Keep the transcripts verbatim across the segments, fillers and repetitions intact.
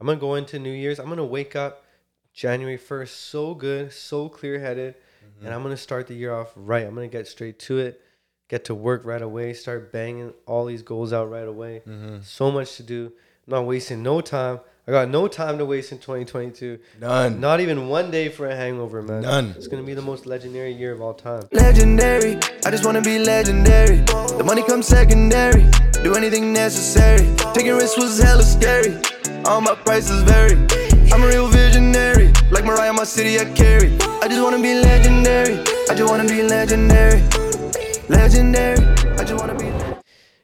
I'm going to go into New Year's. I'm going to wake up January first so good, so clear-headed, mm-hmm. and I'm going to start the year off right. I'm going to get straight to it, get to work right away, start banging all these goals out right away. Mm-hmm. So much to do. I'm not wasting no time. I got no time to waste in twenty twenty-two. None. Not even one day for a hangover, man. None. It's going to be the most legendary year of all time. Legendary. I just want to be legendary. The money comes secondary. Do anything necessary. Taking risks was hella scary. All my prices vary. I'm a real visionary. Like Mariah, my city I carry. I just want to be legendary. I just want to be legendary. Legendary. I just want to be legendary.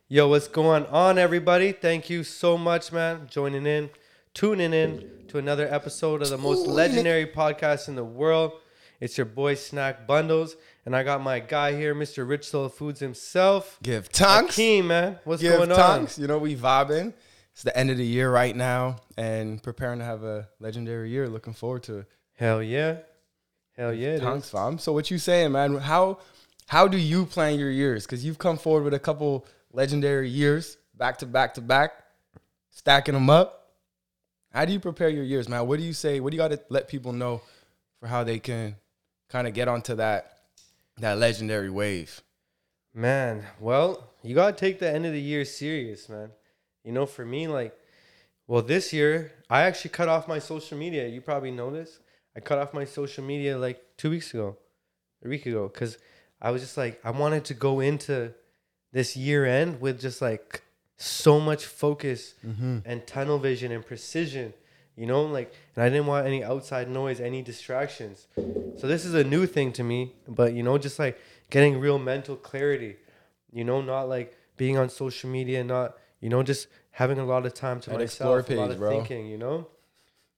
Yo, what's going on, everybody? Thank you so much, man, joining in. Tuning in to another episode of the most legendary podcast in the world. It's your boy, Snack Bundles. And I got my guy here, Mister Rich Soul Foods himself. Give thanks. Akeem, man. What's Give going thanks. on? You know, we vibing. It's the end of the year right now and preparing to have a legendary year. Looking forward to it. Hell yeah. Hell yeah. Thanks, fam. So what you saying, man? How, how do you plan your years? Because you've come forward with a couple legendary years, back to back to back, stacking them up. How do you prepare your years, man? What do you say? What do you got to let people know for how they can kind of get onto that that legendary wave? Man, well, you got to take the end of the year serious, man. You know, for me, like, well, this year, I actually cut off my social media. You probably know this. I cut off my social media like two weeks ago, a week ago, because I was just like, I wanted to go into this year end with just like, so much focus mm-hmm. and tunnel vision and precision, you know, like, and I didn't want any outside noise, any distractions. So this is a new thing to me, but, you know, just like getting real mental clarity, you know, not like being on social media, not, you know, just having a lot of time to that myself, explore page, a lot of bro. thinking, you know,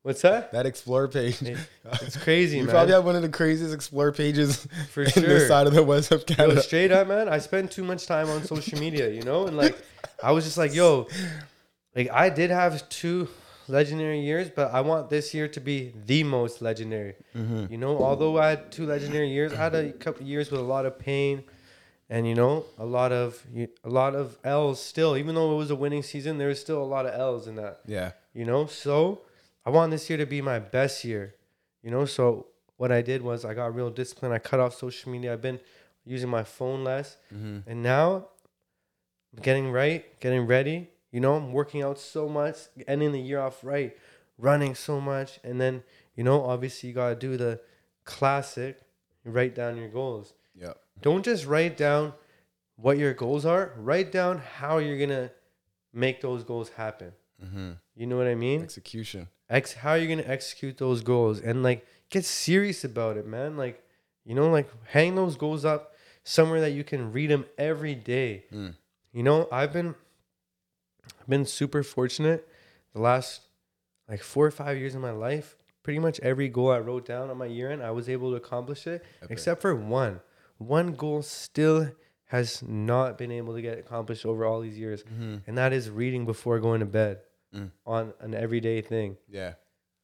what's that? That explore page. It, it's crazy, you man. You probably have one of the craziest explore pages for sure. in this side of the West of Canada. Yo, straight up, man. I spend too much time on social media, you know, and like, I was just like, yo, like I did have two legendary years, but I want this year to be the most legendary. Mm-hmm. You know, although I had two legendary years, I had a couple of years with a lot of pain and, you know, a lot of a lot of L's still. Even though it was a winning season, there was still a lot of L's in that. Yeah. You know, so I want this year to be my best year. You know, so what I did was I got real disciplined. I cut off social media. I've been using my phone less. Mm-hmm. And now getting right, getting ready, you know, I'm working out so much, ending the year off right, running so much. And then, you know, obviously you got to do the classic, write down your goals. Yeah. Don't just write down what your goals are, write down how you're going to make those goals happen. Mm-hmm. You know what I mean? Execution. Ex- how you're going to execute those goals and like get serious about it, man. Like, you know, like hang those goals up somewhere that you can read them every day. Mm. You know, I've been I've been super fortunate the last like four or five years of my life. Pretty much every goal I wrote down on my year end, I was able to accomplish it, okay. except for one. One goal still has not been able to get accomplished over all these years, mm-hmm. and that is reading before going to bed mm. on an everyday thing. Yeah.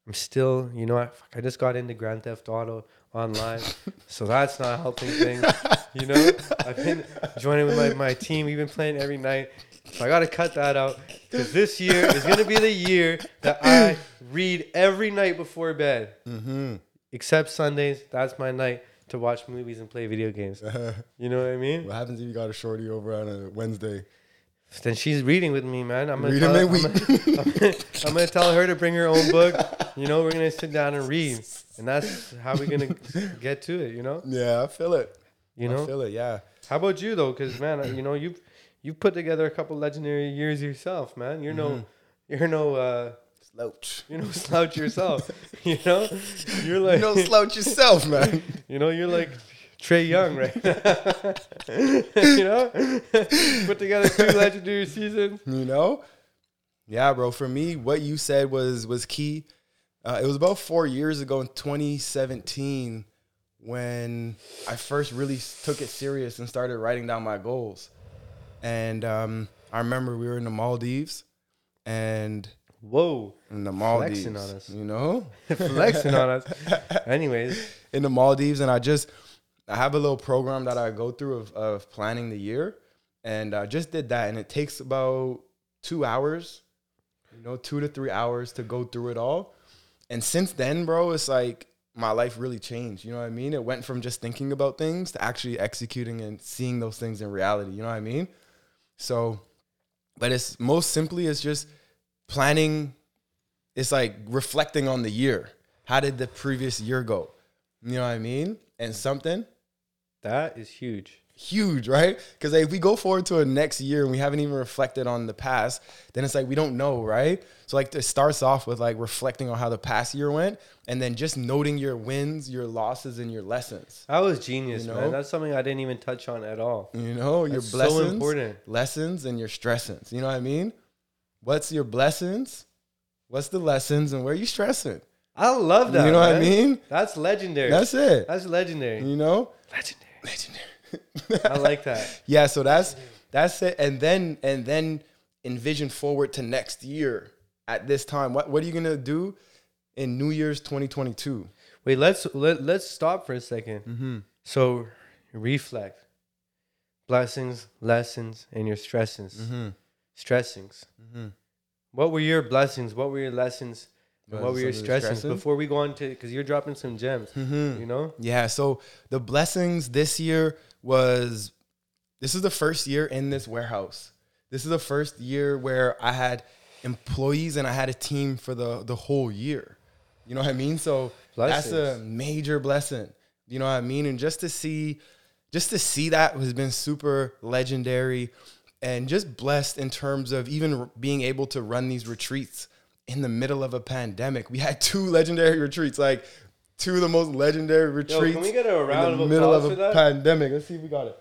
I'm still, you know, I, I just got into Grand Theft Auto online, so that's not helping things. You know, I've been joining with my, my team. We've been playing every night. So I got to cut that out because this year is going to be the year that I read every night before bed. Mm-hmm. Except Sundays. That's my night to watch movies and play video games. You know what I mean? What happens if you got a shorty over on a Wednesday? Then she's reading with me, man. I'm going to tell her to bring her own book. You know, we're going to sit down and read. And that's how we're going to get to it, you know? Yeah, I feel it. You know, I feel it, yeah. How about you though? Because man, you know you've you put together a couple legendary years yourself, man. You're mm-hmm. no, you're no uh, slouch. You're no slouch yourself. You know, you're like you're no slouch yourself, man. You know, you're like Trey Young, right? You know, put together two legendary seasons. You know, yeah, bro. For me, what you said was was key. Uh, it was about four years ago in twenty seventeen. When I first really took it serious and started writing down my goals. And um, I remember we were in the Maldives and... Whoa. In the Maldives. Flexing on us. You know? Flexing on us. Anyways. In the Maldives. And I just... I have a little program that I go through of, of planning the year. And I just did that. And it takes about two hours you know, two to three hours to go through it all. And since then, bro, it's like my life really changed. You know what I mean? It went from just thinking about things to actually executing and seeing those things in reality. You know what I mean? So, but it's most simply, it's just planning. It's like reflecting on the year. How did the previous year go? You know what I mean? And something. That is huge. Huge, right? Because like, if we go forward to a next year and we haven't even reflected on the past, then it's like we don't know, right? So like it starts off with like reflecting on how the past year went and then just noting your wins, your losses, and your lessons. That was genius, you know? Man. That's something I didn't even touch on at all. You know, your That's blessings, so important. Lessons, and your stressings. You know what I mean? What's your blessings? What's the lessons? And where are you stressing? I love that. You know man. What I mean? That's legendary. That's it. That's legendary. You know? Legendary. Legendary. I like that. Yeah, so that's that's it. And then and then envision forward to next year at this time. What what are you gonna do in New Year's twenty twenty-two? Wait, let's let, let's stop for a second. Mm-hmm. So reflect. Blessings, lessons, and your stressings. Mm-hmm. Stressings. Mm-hmm. What were your blessings? What were your lessons? And what were your stressings before we go on to, because you're dropping some gems, mm-hmm. you know? Yeah, so the blessings this year was, this is the first year in this warehouse. This is the first year where I had employees and I had a team for the, the whole year. You know what I mean? So blessings. That's a major blessing. You know what I mean? And just to see, just to see that has been super legendary and just blessed in terms of even being able to run these retreats. In the middle of a pandemic, we had two legendary retreats, like two of the most legendary retreats. Yo, can we get a round in the of middle of a that? Pandemic? Let's see if we got it.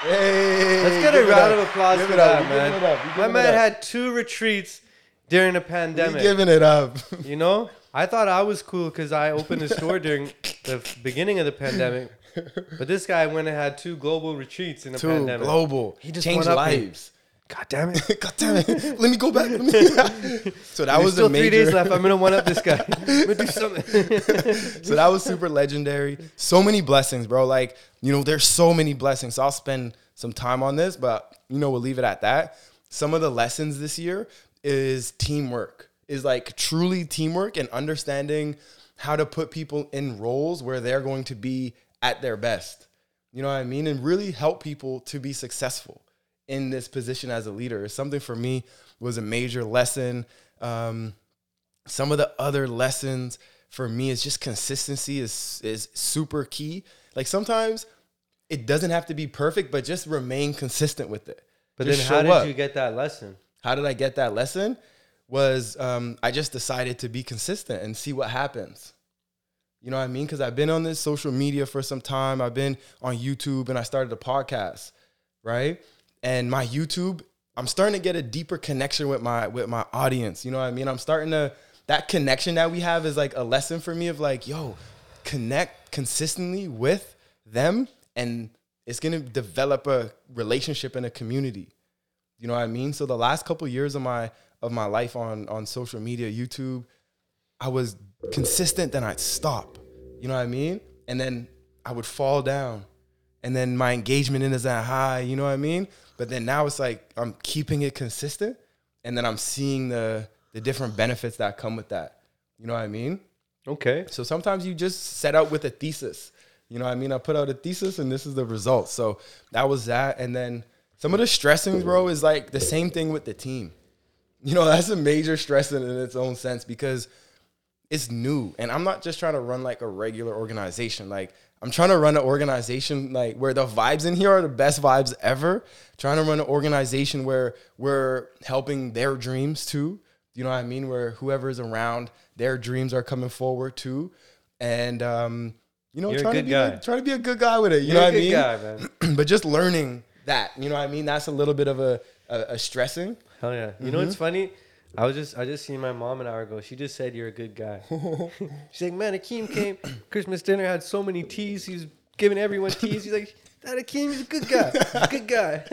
Hey, let's get a round of applause give for that, up. Man. My man had two retreats during a pandemic. We giving it up. You know, I thought I was cool because I opened a store during the beginning of the pandemic. But this guy went and had two global retreats in a two pandemic. Two global. He just changed lives. And, God damn it. God damn it. Let me go back. Let me... So that There's was still a major... three days left. I'm going to one up this guy. I'm going to do something. So that was super legendary. So many blessings, bro. Like, you know, there's so many blessings. So I'll spend some time on this, but, you know, we'll leave it at that. Some of the lessons this year is teamwork, is like truly teamwork and understanding how to put people in roles where they're going to be at their best. You know what I mean? And really help people to be successful in this position as a leader. Is something for me was a major lesson. Um, some of the other lessons for me is just consistency is, is super key. Like sometimes it doesn't have to be perfect, but just remain consistent with it. But just then how did up. You get that lesson? How did I get that lesson? Was um, I just decided to be consistent and see what happens. You know what I mean? Because I've been on this social media for some time. I've been on YouTube and I started a podcast, right? And my YouTube, I'm starting to get a deeper connection with my with my audience. You know what I mean? I'm starting to, that connection that we have is like a lesson for me of like, yo, connect consistently with them and it's going to develop a relationship and a community. You know what I mean? So the last couple of years of my of my life on, on social media, YouTube, I was consistent, then I'd stop. You know what I mean? And then I would fall down. And then my engagement isn't that high, you know what I mean? But then now it's like I'm keeping it consistent and then I'm seeing the the different benefits that come with that. You know what I mean? Okay. So sometimes you just set out with a thesis. You know what I mean? I put out a thesis and this is the result. So that was that. And then some of the stressings, bro, is like the same thing with the team. You know, that's a major stressing in its own sense because it's new. And I'm not just trying to run like a regular organization. Like, I'm trying to run an organization like where the vibes in here are the best vibes ever. Trying to run an organization where we're helping their dreams too. You know what I mean? Where whoever is around, their dreams are coming forward too. And, um, you know, trying to, be, trying to be a good guy with it. You You're know what I mean? Guy, man. But just learning that, you know what I mean? That's a little bit of a, a, a stressing. Hell yeah. You mm-hmm. know what's funny? I was just I just seen my mom an hour ago. She just said you're a good guy. She's like, man, Akeem came. Christmas dinner had so many teas. He was giving everyone teas. He's like, that Akeem is a good guy. A good guy.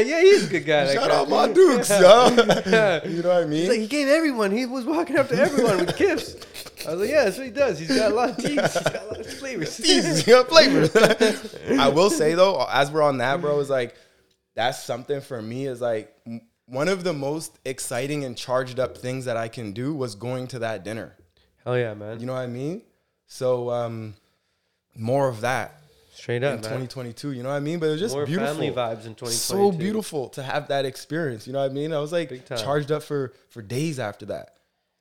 Yeah, he's a good guy. Shout out my Dukes, yo. Yeah. You know what I mean? He's like, he gave everyone. He was walking up to everyone with gifts. I was like, yeah, that's what he does. He's got a lot of teas. He's got a lot of flavors. Teas. He's got flavors. I will say though, as we're on that, bro, is like that's something for me is like one of the most exciting and charged up things that I can do was going to that dinner. Hell yeah, man. You know what I mean? So um, more of that. Straight up, in twenty twenty-two, you know what I mean? But it was just more beautiful. Family vibes in twenty twenty-two. So beautiful to have that experience, you know what I mean? I was like charged up for, for days after that.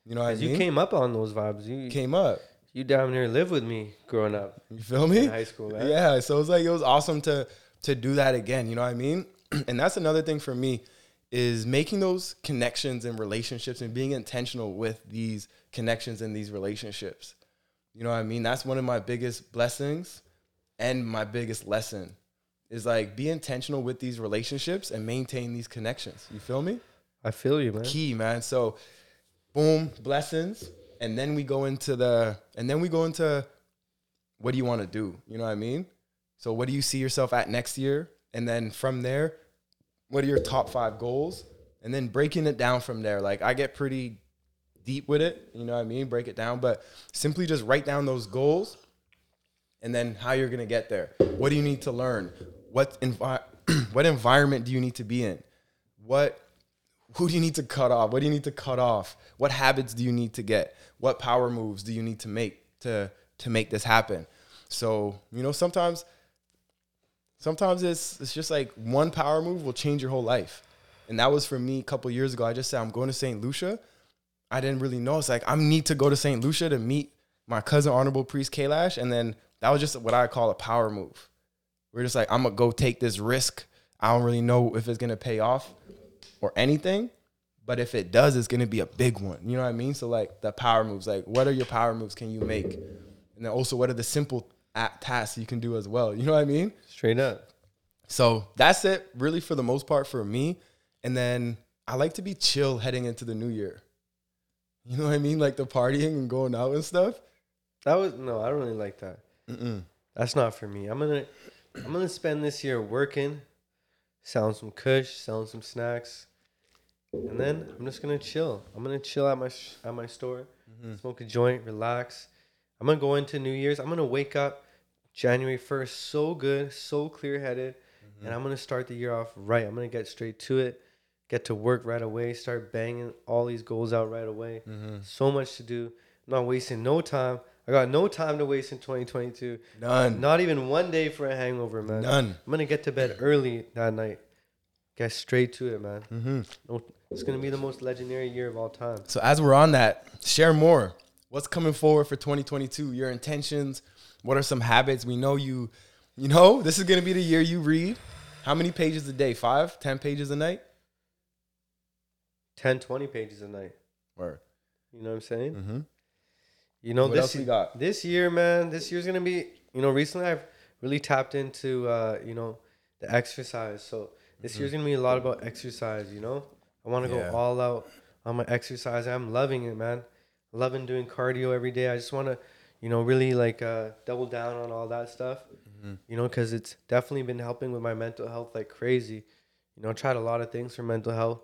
You know what I mean? You came up on those vibes. You came up. You down here live with me growing up. You feel me? In high school, man. Yeah, so it was like it was awesome to to do that again, you know what I mean? And that's another thing for me is making those connections and relationships and being intentional with these connections and these relationships. You know what I mean? That's one of my biggest blessings. And my biggest lesson is like be intentional with these relationships and maintain these connections. You feel me? I feel you, man. Key, man. So boom, blessings. And then we go into the, and then we go into what do you want to do? You know what I mean? So what do you see yourself at next year? And then from there, what are your top five goals? And then breaking it down from there. Like I get pretty deep with it. You know what I mean? Break it down, but simply just write down those goals. And then how you're going to get there. What do you need to learn? What envi- what environment do you need to be in? What who do you need to cut off? What do you need to cut off? What habits do you need to get? What power moves do you need to make to to make this happen? So, you know, sometimes sometimes it's it's just like one power move will change your whole life. And that was for me a couple years ago. I just said I'm going to Saint Lucia. I didn't really know. It's like I need to go to Saint Lucia to meet my cousin Honorable Priest Kalash, and then that was just what I call a power move. We're just like, I'm going to go take this risk. I don't really know if it's going to pay off or anything. But if it does, it's going to be a big one. You know what I mean? So, like, the power moves. Like, what are your power moves can you make? And then also, what are the simple tasks you can do as well? You know what I mean? Straight up. So, that's it, really, for the most part for me. And then I like to be chill heading into the new year. You know what I mean? Like, the partying and going out and stuff. That was, no, I don't really like that. Mm-mm. That's not for me. I'm gonna, I'm gonna spend this year working, selling some kush, selling some snacks, and then I'm just gonna chill. I'm gonna chill at my sh- at my store, mm-hmm. smoke a joint, relax. I'm gonna go into New Year's. I'm gonna wake up January first so good, so clear headed, mm-hmm. and I'm gonna start the year off right. I'm gonna get straight to it, get to work right away, start banging all these goals out right away. Mm-hmm. So much to do. I'm not wasting no time. I got no time to waste in twenty twenty-two. None. Not even one day for a hangover, man. None. I'm going to get to bed early that night. Get straight to it, man. Mm-hmm. It's going to be the most legendary year of all time. So as we're on that, share more. What's coming forward for twenty twenty-two? Your intentions. What are some habits? We know you, you know, this is going to be the year you read. How many pages a day? Five? Ten pages a night? Ten, twenty pages a night. Word. You know what I'm saying? Mm-hmm. You know, what this, else we got? This year, man, this year's going to be, you know, recently I've really tapped into, uh, you know, the exercise. So this mm-hmm. year's going to be a lot about exercise, you know. I want to yeah. go all out on my exercise. I'm loving it, man. Loving doing cardio every day. I just want to, you know, really like uh, double down on all that stuff, mm-hmm. you know, because it's definitely been helping with my mental health like crazy. You know, I tried a lot of things for mental health.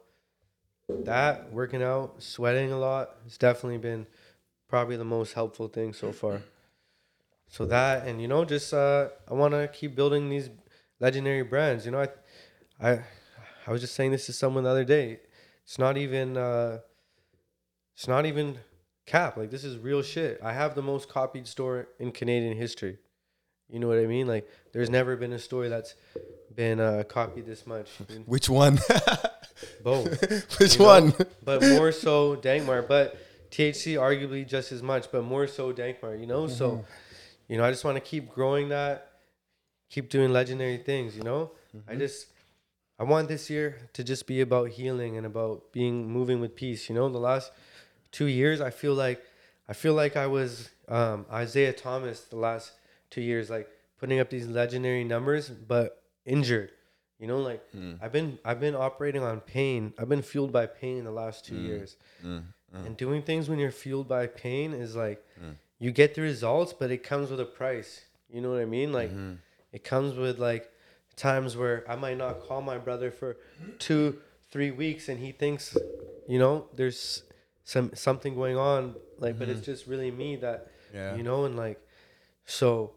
That, working out, sweating a lot, it's definitely been probably the most helpful thing so far. So that, and you know, just uh, I want to keep building these legendary brands. You know, I, I, I was just saying this to someone the other day. It's not even, uh, it's not even cap. Like this is real shit. I have the most copied store in Canadian history. You know what I mean? Like there's never been a store that's been uh, copied this much. Which one? Both. Which you know? One? But more so Dankmar, but. T H C arguably just as much, but more so Dankmar, you know? Mm-hmm. So, you know, I just want to keep growing that, keep doing legendary things, you know? Mm-hmm. I just, I want this year to just be about healing and about being, moving with peace. You know, the last two years, I feel like, I feel like I was um, Isaiah Thomas the last two years, like putting up these legendary numbers, but injured, you know, like mm. I've been, I've been operating on pain. I've been fueled by pain the last two mm. years. Mm. Mm. And doing things when you're fueled by pain is like mm. you get the results, but it comes with a price. You know what I mean? Like mm-hmm. it comes with like times where I might not call my brother for two, three weeks, and he thinks, you know, there's some something going on. Like, mm-hmm. but it's just really me that, yeah. you know, and like so.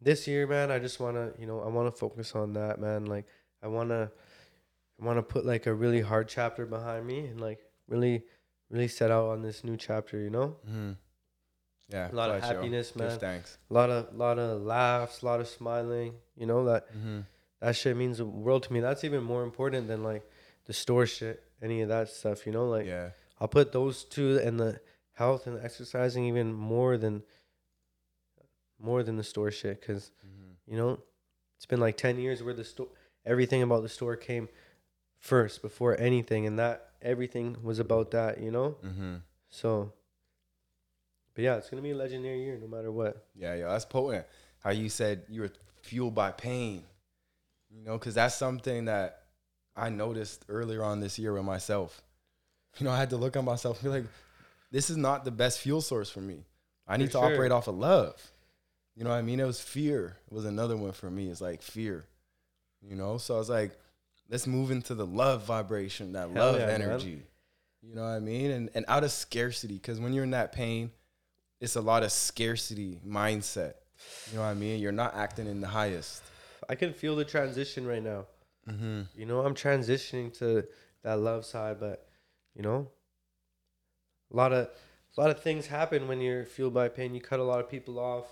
This year, man, I just wanna, you know, I wanna focus on that, man. Like I wanna I wanna put like a really hard chapter behind me and like really really set out on this new chapter, you know? Mm-hmm. Yeah. A lot of happiness, yo. Man. Just thanks. A lot of lot of laughs, a lot of smiling, you know, that mm-hmm. that shit means the world to me. That's even more important than like the store shit, any of that stuff, you know? Like yeah. I'll put those two and the health and the exercising even more than more than the store shit, because mm-hmm. you know, it's been like ten years where the store, everything about the store came first before anything, and that everything was about that, you know? Mm-hmm. So, but yeah, it's going to be a legendary year no matter what. Yeah, yo, that's potent. How you said you were fueled by pain, you know, because that's something that I noticed earlier on this year with myself. You know, I had to look at myself and be like, this is not the best fuel source for me. I need for to sure. operate off of love. You know what I mean? It was fear. It was another one for me. It's like fear, you know? So I was like, let's move into the love vibration, that Hell love yeah, energy. Man. You know what I mean? And and out of scarcity, because when you're in that pain, it's a lot of scarcity mindset. You know what I mean? You're not acting in the highest. I can feel the transition right now. Mm-hmm. You know, I'm transitioning to that love side, but, you know, a lot of, a lot of things happen when you're fueled by pain. You cut a lot of people off.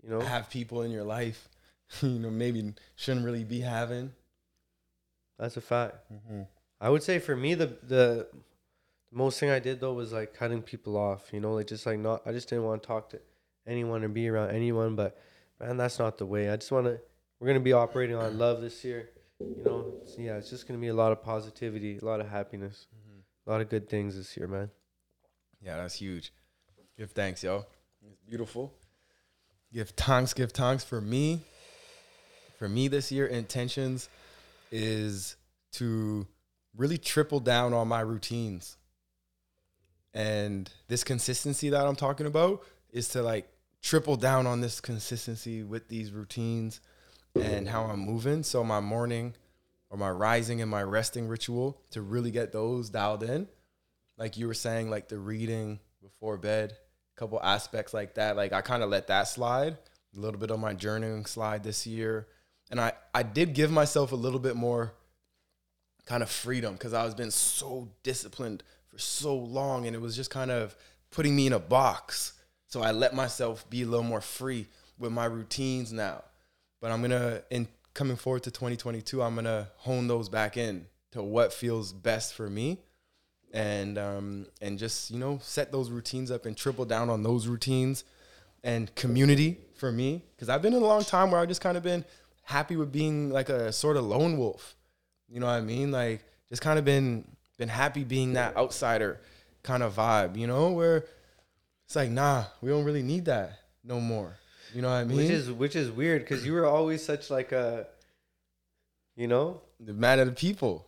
You know, have people in your life, you know, maybe shouldn't really be having. That's a fact. Mm-hmm. I would say for me, the, the the most thing I did, though, was like cutting people off, you know, like just like not I just didn't want to talk to anyone or be around anyone. But, man, that's not the way. I just want to we're going to be operating on love this year. You know, it's, yeah, it's just going to be a lot of positivity, a lot of happiness, mm-hmm. a lot of good things this year, man. Yeah, that's huge. Give thanks, yo. It's beautiful. Give thanks, give thanks. For me, for me this year, intentions is to really triple down on my routines. And this consistency that I'm talking about is to like triple down on this consistency with these routines and how I'm moving. So my morning or my rising and my resting ritual, to really get those dialed in. Like you were saying, like the reading before bed. Couple aspects like that, like I kind of let that slide a little bit on my journaling slide this year, and I I did give myself a little bit more kind of freedom, because I was been so disciplined for so long, and it was just kind of putting me in a box. So I let myself be a little more free with my routines now. But I'm gonna, in coming forward to twenty twenty-two, I'm gonna hone those back in to what feels best for me. And um and just, you know, set those routines up and triple down on those routines. And community for me, because I've been in a long time where I've just kind of been happy with being like a sort of lone wolf. You know what I mean? Like just kind of been been happy being that outsider kind of vibe, you know, where it's like, nah, we don't really need that no more. You know what I mean? Which is which is weird, because you were always such like a, you know, the man of the people.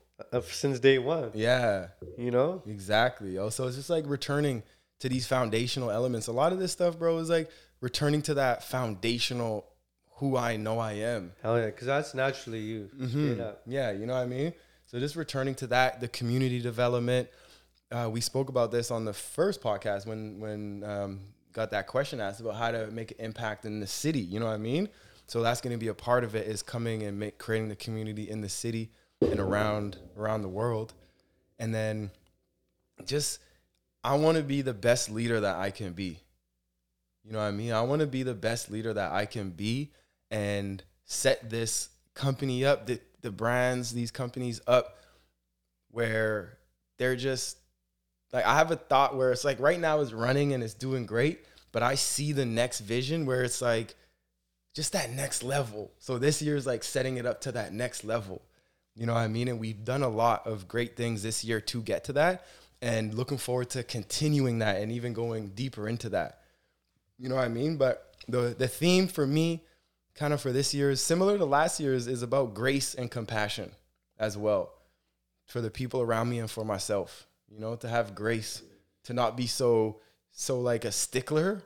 Since day one. Yeah. You know? Exactly. So it's just like returning to these foundational elements. A lot of this stuff, bro, is like returning to that foundational who I know I am. Hell yeah, because that's naturally you. Mm-hmm. Yeah, you know what I mean? So just returning to that, the community development. Uh, we spoke about this on the first podcast when, when um got that question asked about how to make an impact in the city. You know what I mean? So that's going to be a part of it, is coming and make, creating the community in the city and around around the world. And then just, I want to be the best leader that I can be. You know what I mean? I want to be the best leader that I can be and set this company up, the, the brands, these companies up, where they're just, like, I have a thought where it's like, right now it's running and it's doing great, but I see the next vision where it's like, just that next level. So this year is like setting it up to that next level. You know what I mean? And we've done a lot of great things this year to get to that, and looking forward to continuing that and even going deeper into that. You know what I mean? But the the theme for me kind of for this year is similar to last year's, is about grace and compassion as well for the people around me and for myself, you know, to have grace, to not be so, so like a stickler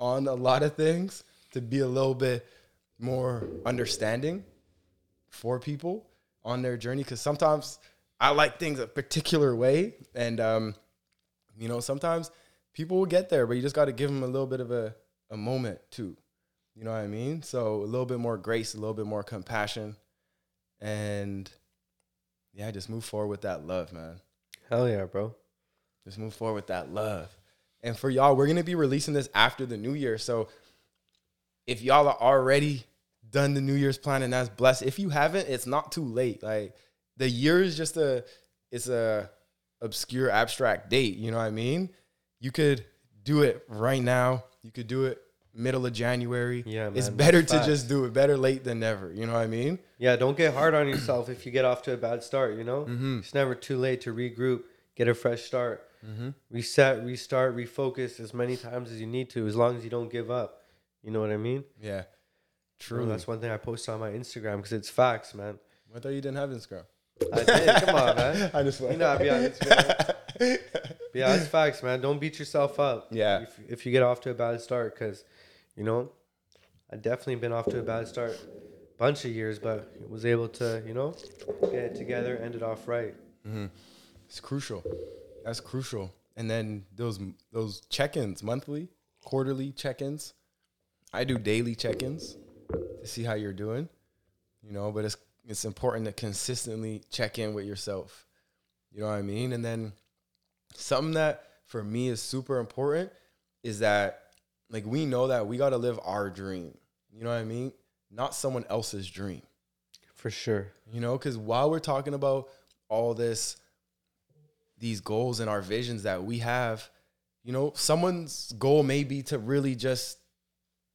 on a lot of things, to be a little bit more understanding for people on their journey. Because sometimes I like things a particular way, and um you know, sometimes people will get there, but you just got to give them a little bit of a a moment too. You know what I mean? So a little bit more grace, a little bit more compassion, And yeah, just move forward with that love, man. Hell yeah, bro. Just move forward with that love. And for y'all, we're going to be releasing this after the new year. So if y'all are already done the new year's plan and that's blessed, if you haven't, it's not too late. Like the year is just a, it's a obscure abstract date. You know what I mean? You could do it right now. You could do it middle of January. Yeah, man, it's better to facts. Just do it better late than never. You know what I mean? Yeah. Don't get hard on yourself if you get off to a bad start, you know, mm-hmm. It's never too late to regroup, get a fresh start, mm-hmm. reset, restart, refocus as many times as you need to, as long as you don't give up. You know what I mean? Yeah. True. Ooh, that's one thing I posted on my Instagram because it's facts, man. I thought you didn't have Instagram. I did. Come on, man. I just you know I'd be on Instagram. Yeah, it's facts, man. Don't beat yourself up. Yeah. If, if you get off to a bad start, because, you know, I definitely been off to a bad start a bunch of years, but was able to, you know, get it together, end it off right. Mm-hmm. It's crucial. That's crucial. And then those those check-ins, monthly, quarterly check-ins. I do daily check-ins to see how you're doing, you know, but it's it's important to consistently check in with yourself. You know what I mean? And then something that for me is super important is that, like, we know that we got to live our dream. You know what I mean? Not someone else's dream. For sure. You know, because while we're talking about all this, these goals and our visions that we have, you know, someone's goal may be to really just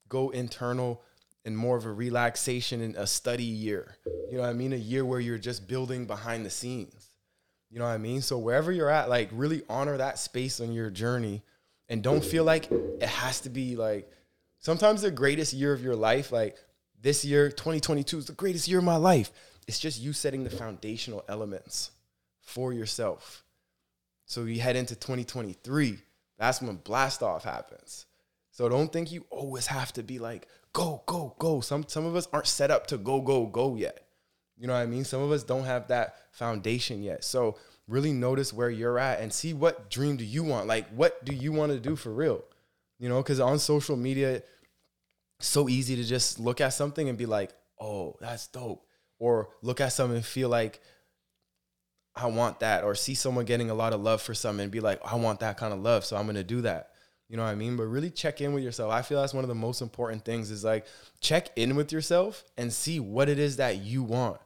go internal and more of a relaxation and a study year. You know what I mean? A year where you're just building behind the scenes. You know what I mean? So wherever you're at, like, really honor that space on your journey and don't feel like it has to be, like, sometimes the greatest year of your life, like this year, twenty twenty-two is the greatest year of my life. It's just you setting the foundational elements for yourself. So you head into twenty twenty-three, that's when blast off happens. So don't think you always have to be like, go, go, go. Some some of us aren't set up to go, go, go yet. You know what I mean? Some of us don't have that foundation yet. So really notice where you're at and see what dream do you want? Like, what do you want to do for real? You know, because on social media, it's so easy to just look at something and be like, oh, that's dope. Or look at something and feel like, I want that. Or see someone getting a lot of love for something and be like, I want that kind of love, so I'm going to do that. You know what I mean? But really check in with yourself. I feel that's one of the most important things is, like, check in with yourself and see what it is that you want.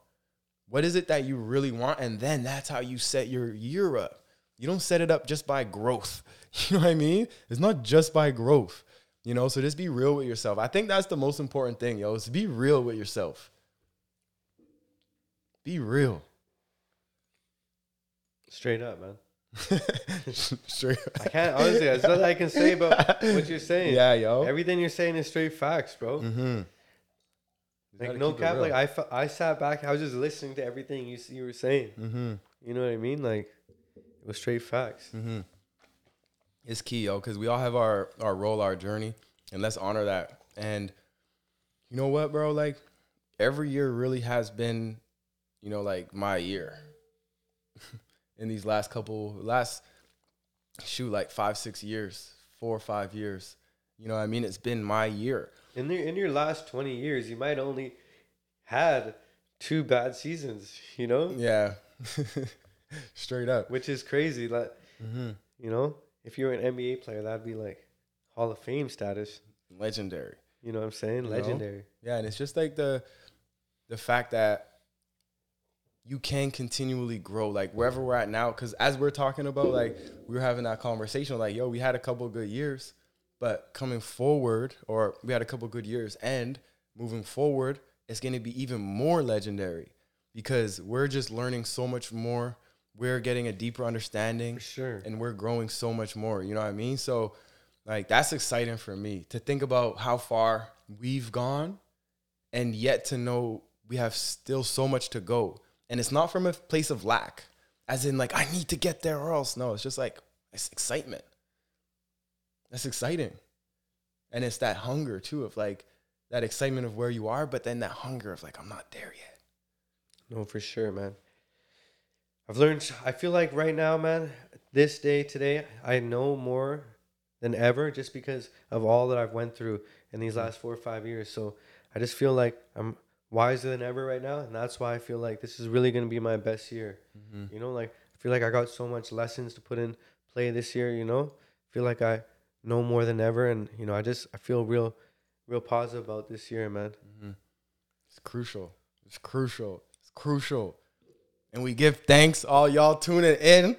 What is it that you really want? And then that's how you set your year up. You don't set it up just by growth. You know what I mean? It's not just by growth, you know? So just be real with yourself. I think that's the most important thing, yo, is to be real with yourself. Be real. Straight up, man. Straight up. I can't, honestly, there's nothing I can say about what you're saying. Yeah, yo. Everything you're saying is straight facts, bro. Mm-hmm. Like, no cap, like, I, I sat back, I was just listening to everything you you were saying. Mm-hmm. You know what I mean? Like, it was straight facts. Mm-hmm. It's key, yo, because we all have our, our role, our journey, and let's honor that. And you know what, bro? Like, every year really has been, you know, like, my year. In these last couple, last, shoot, like five, six years, four or five years. You know what I mean? It's been my year. In, the, in your last twenty years, you might only had two bad seasons, you know? Yeah. Straight up. Which is crazy. Like, mm-hmm. You know, if you were an N B A player, that'd be like Hall of Fame status. Legendary. You know what I'm saying? You Legendary. Know? Yeah, and it's just like the the fact that you can continually grow, like, wherever we're at now. Because as we're talking about, like, we were having that conversation, like, yo, we had a couple of good years, but coming forward, or we had a couple of good years, and moving forward, it's going to be even more legendary because we're just learning so much more. We're getting a deeper understanding. For sure. And we're growing so much more, you know what I mean? So, like, that's exciting for me to think about how far we've gone and yet to know we have still so much to go. And it's not from a place of lack, as in, like, I need to get there or else. No, it's just like, it's excitement. That's exciting. And it's that hunger, too, of, like, that excitement of where you are, but then that hunger of, like, I'm not there yet. No, for sure, man. I've learned, I feel like right now, man, this day, today, I know more than ever just because of all that I've went through in these last four or five years. So I just feel like I'm wiser than ever right now. And that's why I feel like this is really going to be my best year. Mm-hmm. You know, like, I feel like I got so much lessons to put in play this year, you know. I feel like I know more than ever. And, you know, I just, I feel real, real positive about this year, man. Mm-hmm. It's crucial. It's crucial. It's crucial. And we give thanks all y'all tuning in.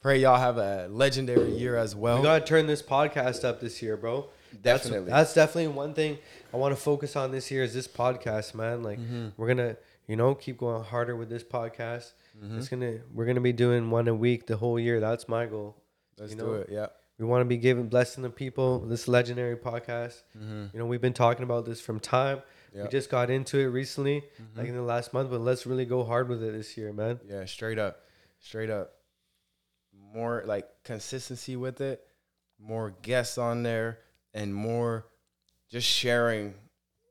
Pray y'all have a legendary year as well. We got to turn this podcast up this year, bro. Definitely. That's, that's definitely one thing I want to focus on this year is this podcast, man. Like, mm-hmm. we're going to, you know, keep going harder with this podcast. Mm-hmm. It's gonna We're going to be doing one a week the whole year. That's my goal. Let's you know? do it, yeah. We want to be giving, blessing the people, this legendary podcast. Mm-hmm. You know, we've been talking about this from time. Yep. We just got into it recently, mm-hmm. like in the last month, but let's really go hard with it this year, man. Yeah, straight up. Straight up. More, like, consistency with it, more guests on there, and more just sharing,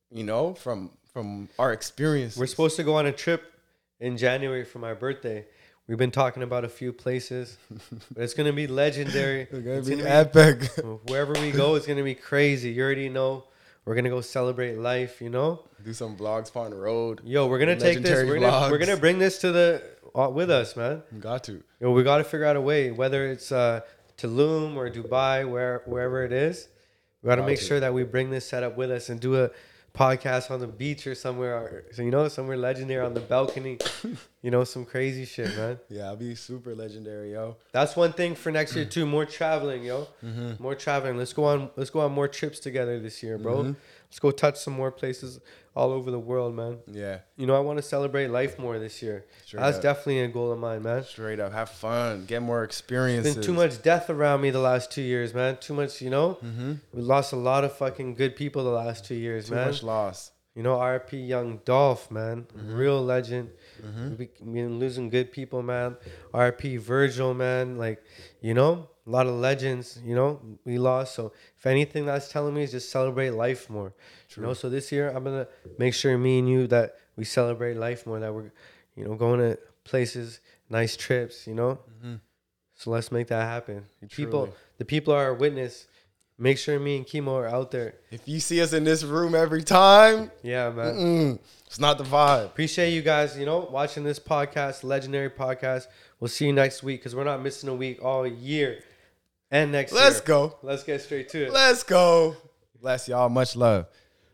you know, from from our experience. We're supposed to go on a trip in January for my birthday. We've been talking about a few places, but it's going to be legendary. We're gonna it's going to be epic. Wherever we go, it's going to be crazy. You already know. We're going to go celebrate life, you know? Do some vlogs on the road. Yo, we're going to take this. We're gonna, we're going to bring this to the uh, with us, man. Got to. Yo, we got to figure out a way, whether it's uh, Tulum or Dubai, where wherever it is. We got to make sure that we bring this setup with us and do a podcast on the beach or somewhere, so you know, somewhere legendary on the balcony, you know, some crazy shit, man. Yeah, I'll be super legendary, yo. That's one thing for next year too. More traveling, yo. Mm-hmm. More traveling. Let's go on. Let's go on more trips together this year, bro. Mm-hmm. Let's go touch some more places all over the world, man. Yeah. You know, I want to celebrate life more this year. Straight That's up. definitely a goal of mine, man. Straight up, have fun, get more experiences. There's been too much death around me the last two years, man. Too much, you know. Mm-hmm. We lost a lot of fucking good people the last two years, too man. Too much loss. You know, R I P Young Dolph, man. Mm-hmm. Real legend. Mm-hmm. We've been losing good people, man. R I P Virgil, man. Like, you know, a lot of legends, you know, we lost. So if anything that's telling me is just celebrate life more. True. You know, so this year I'm going to make sure me and you that we celebrate life more, that we're, you know, going to places, nice trips, you know. Mm-hmm. So let's make that happen. Truly. People, the people are our witness. Make sure me and Kimo are out there. If you see us in this room every time. Yeah, man. Mm-mm. It's not the vibe. Appreciate you guys, you know, watching this podcast, legendary podcast. We'll see you next week because we're not missing a week all year and next Let's year. Let's go. Let's get straight to it. Let's go. Bless y'all. Much love.